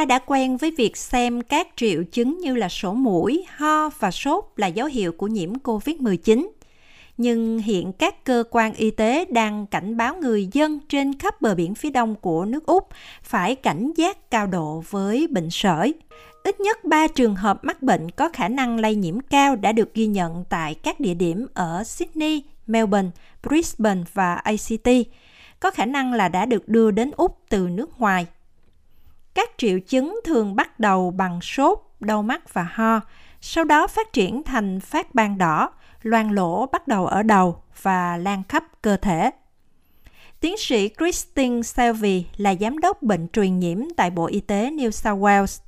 ta đã quen với việc xem các triệu chứng như là sổ mũi, ho và sốt là dấu hiệu của nhiễm COVID-19. Nhưng hiện các cơ quan y tế đang cảnh báo người dân trên khắp bờ biển phía đông của nước Úc phải cảnh giác cao độ với bệnh sởi. Ít nhất 3 trường hợp mắc bệnh có khả năng lây nhiễm cao đã được ghi nhận tại các địa điểm ở Sydney, Melbourne, Brisbane và ACT, có khả năng là đã được đưa đến Úc từ nước ngoài. Các triệu chứng thường bắt đầu bằng sốt, đau mắt và ho, sau đó phát triển thành phát ban đỏ, loang lỗ bắt đầu ở đầu và lan khắp cơ thể. Tiến sĩ Christine Selvey là giám đốc bệnh truyền nhiễm tại Bộ Y tế New South Wales.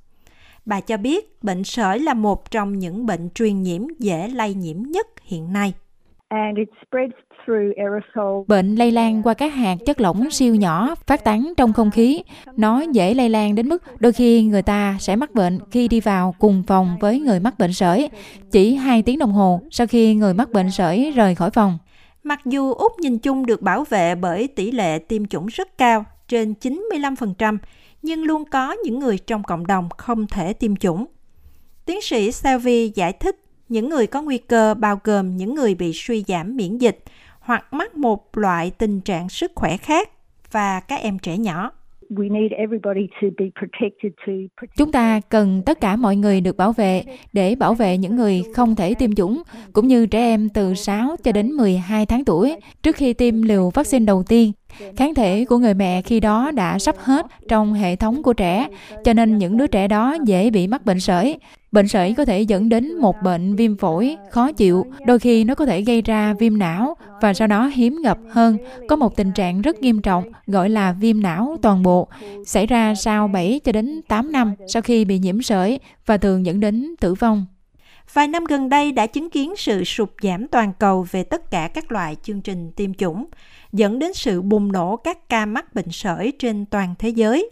Bà cho biết bệnh sởi là một trong những bệnh truyền nhiễm dễ lây nhiễm nhất hiện nay. Bệnh lây lan qua các hạt chất lỏng siêu nhỏ phát tán trong không khí. Nó dễ lây lan đến mức đôi khi người ta sẽ mắc bệnh khi đi vào cùng phòng với người mắc bệnh sởi, chỉ 2 tiếng đồng hồ sau khi người mắc bệnh sởi rời khỏi phòng. Mặc dù Úc nhìn chung được bảo vệ bởi tỷ lệ tiêm chủng rất cao, trên 95%, nhưng luôn có những người trong cộng đồng không thể tiêm chủng. Tiến sĩ Selvey giải thích, những người có nguy cơ bao gồm những người bị suy giảm miễn dịch hoặc mắc một loại tình trạng sức khỏe khác và các em trẻ nhỏ. Chúng ta cần tất cả mọi người được bảo vệ để bảo vệ những người không thể tiêm chủng, cũng như trẻ em từ 6 cho đến 12 tháng tuổi. Trước khi tiêm liều vaccine đầu tiên, kháng thể của người mẹ khi đó đã sắp hết trong hệ thống của trẻ, cho nên những đứa trẻ đó dễ bị mắc bệnh sởi. Bệnh sởi có thể dẫn đến một bệnh viêm phổi khó chịu, đôi khi nó có thể gây ra viêm não và sau đó hiếm gặp hơn. Có một tình trạng rất nghiêm trọng gọi là viêm não toàn bộ, xảy ra sau 7 cho đến 8 năm sau khi bị nhiễm sởi và thường dẫn đến tử vong. Vài năm gần đây đã chứng kiến sự sụt giảm toàn cầu về tất cả các loại chương trình tiêm chủng, dẫn đến sự bùng nổ các ca mắc bệnh sởi trên toàn thế giới.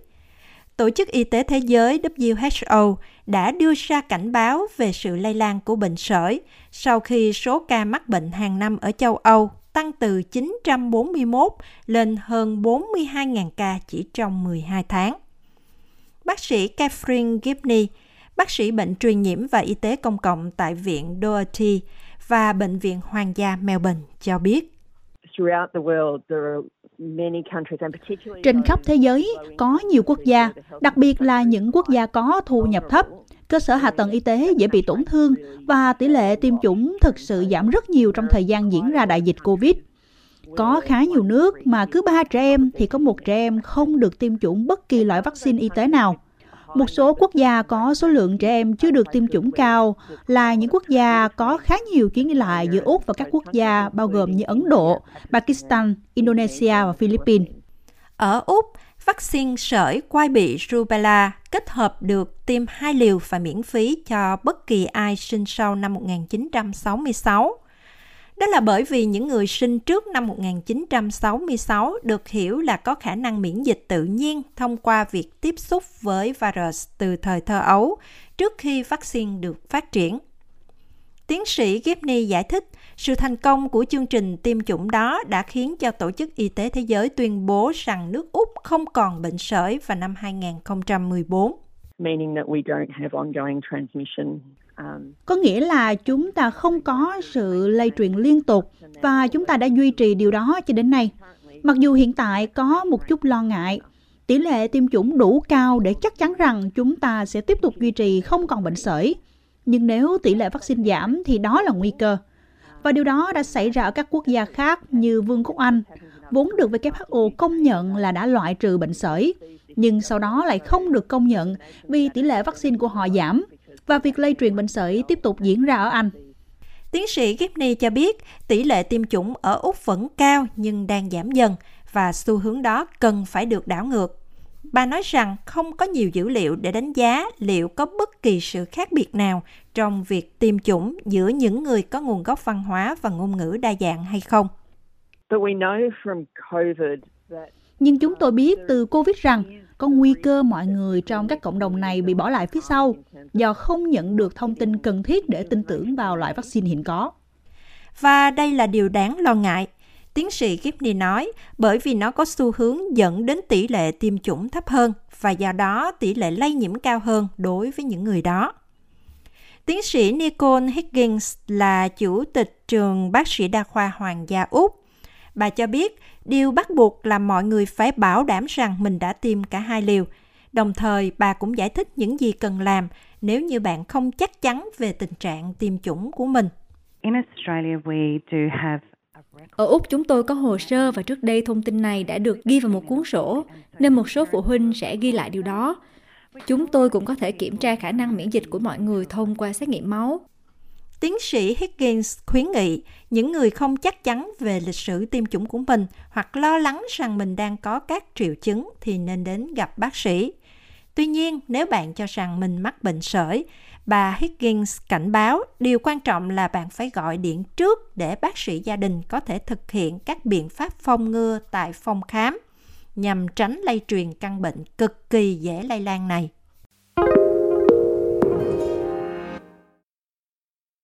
Tổ chức Y tế Thế giới WHO đã đưa ra cảnh báo về sự lây lan của bệnh sởi sau khi số ca mắc bệnh hàng năm ở châu Âu tăng từ 941 lên hơn 42.000 ca chỉ trong 12 tháng. Bác sĩ Katherine Gibney, bác sĩ bệnh truyền nhiễm và y tế công cộng tại Viện Doherty và Bệnh viện Hoàng gia Melbourne cho biết. Trên khắp thế giới, có nhiều quốc gia, đặc biệt là những quốc gia có thu nhập thấp, cơ sở hạ tầng y tế dễ bị tổn thương và tỷ lệ tiêm chủng thực sự giảm rất nhiều trong thời gian diễn ra đại dịch COVID. Có khá nhiều nước mà cứ 3 trẻ em thì có 1 trẻ em không được tiêm chủng bất kỳ loại vaccine y tế nào. Một số quốc gia có số lượng trẻ em chưa được tiêm chủng cao là những quốc gia có khá nhiều chuyến đi lại giữa Úc và các quốc gia bao gồm như Ấn Độ, Pakistan, Indonesia và Philippines. Ở Úc, vaccine sởi quai bị rubella kết hợp được tiêm 2 liều và miễn phí cho bất kỳ ai sinh sau năm 1966. Đó là bởi vì những người sinh trước năm 1966 được hiểu là có khả năng miễn dịch tự nhiên thông qua việc tiếp xúc với virus từ thời thơ ấu, trước khi vaccine được phát triển. Tiến sĩ Gibney giải thích, sự thành công của chương trình tiêm chủng đó đã khiến cho Tổ chức Y tế Thế giới tuyên bố rằng nước Úc không còn bệnh sởi vào năm 2014. Có nghĩa là chúng ta không có sự lây truyền liên tục và chúng ta đã duy trì điều đó cho đến nay. Mặc dù hiện tại có một chút lo ngại, tỷ lệ tiêm chủng đủ cao để chắc chắn rằng chúng ta sẽ tiếp tục duy trì không còn bệnh sởi. Nhưng nếu tỷ lệ vaccine giảm thì đó là nguy cơ. Và điều đó đã xảy ra ở các quốc gia khác như Vương quốc Anh, vốn được WHO công nhận là đã loại trừ bệnh sởi, nhưng sau đó lại không được công nhận vì tỷ lệ vaccine của họ giảm. Và việc lây truyền bệnh sởi tiếp tục diễn ra ở Anh. Tiến sĩ Gibney cho biết tỷ lệ tiêm chủng ở Úc vẫn cao nhưng đang giảm dần và xu hướng đó cần phải được đảo ngược. Bà nói rằng không có nhiều dữ liệu để đánh giá liệu có bất kỳ sự khác biệt nào trong việc tiêm chủng giữa những người có nguồn gốc văn hóa và ngôn ngữ đa dạng hay không. Nhưng chúng tôi biết từ COVID rằng có nguy cơ mọi người trong các cộng đồng này bị bỏ lại phía sau do không nhận được thông tin cần thiết để tin tưởng vào loại vaccine hiện có. Và đây là điều đáng lo ngại. Tiến sĩ Gibney nói, bởi vì nó có xu hướng dẫn đến tỷ lệ tiêm chủng thấp hơn và do đó tỷ lệ lây nhiễm cao hơn đối với những người đó. Tiến sĩ Nicole Higgins là chủ tịch trường bác sĩ đa khoa Hoàng gia Úc. Bà cho biết, điều bắt buộc là mọi người phải bảo đảm rằng mình đã tiêm cả hai liều. Đồng thời, bà cũng giải thích những gì cần làm nếu như bạn không chắc chắn về tình trạng tiêm chủng của mình. Ở Úc chúng tôi có hồ sơ và trước đây thông tin này đã được ghi vào một cuốn sổ, nên một số phụ huynh sẽ ghi lại điều đó. Chúng tôi cũng có thể kiểm tra khả năng miễn dịch của mọi người thông qua xét nghiệm máu. Tiến sĩ Higgins khuyến nghị những người không chắc chắn về lịch sử tiêm chủng của mình hoặc lo lắng rằng mình đang có các triệu chứng thì nên đến gặp bác sĩ. Tuy nhiên, nếu bạn cho rằng mình mắc bệnh sởi, bà Higgins cảnh báo điều quan trọng là bạn phải gọi điện trước để bác sĩ gia đình có thể thực hiện các biện pháp phòng ngừa tại phòng khám nhằm tránh lây truyền căn bệnh cực kỳ dễ lây lan này.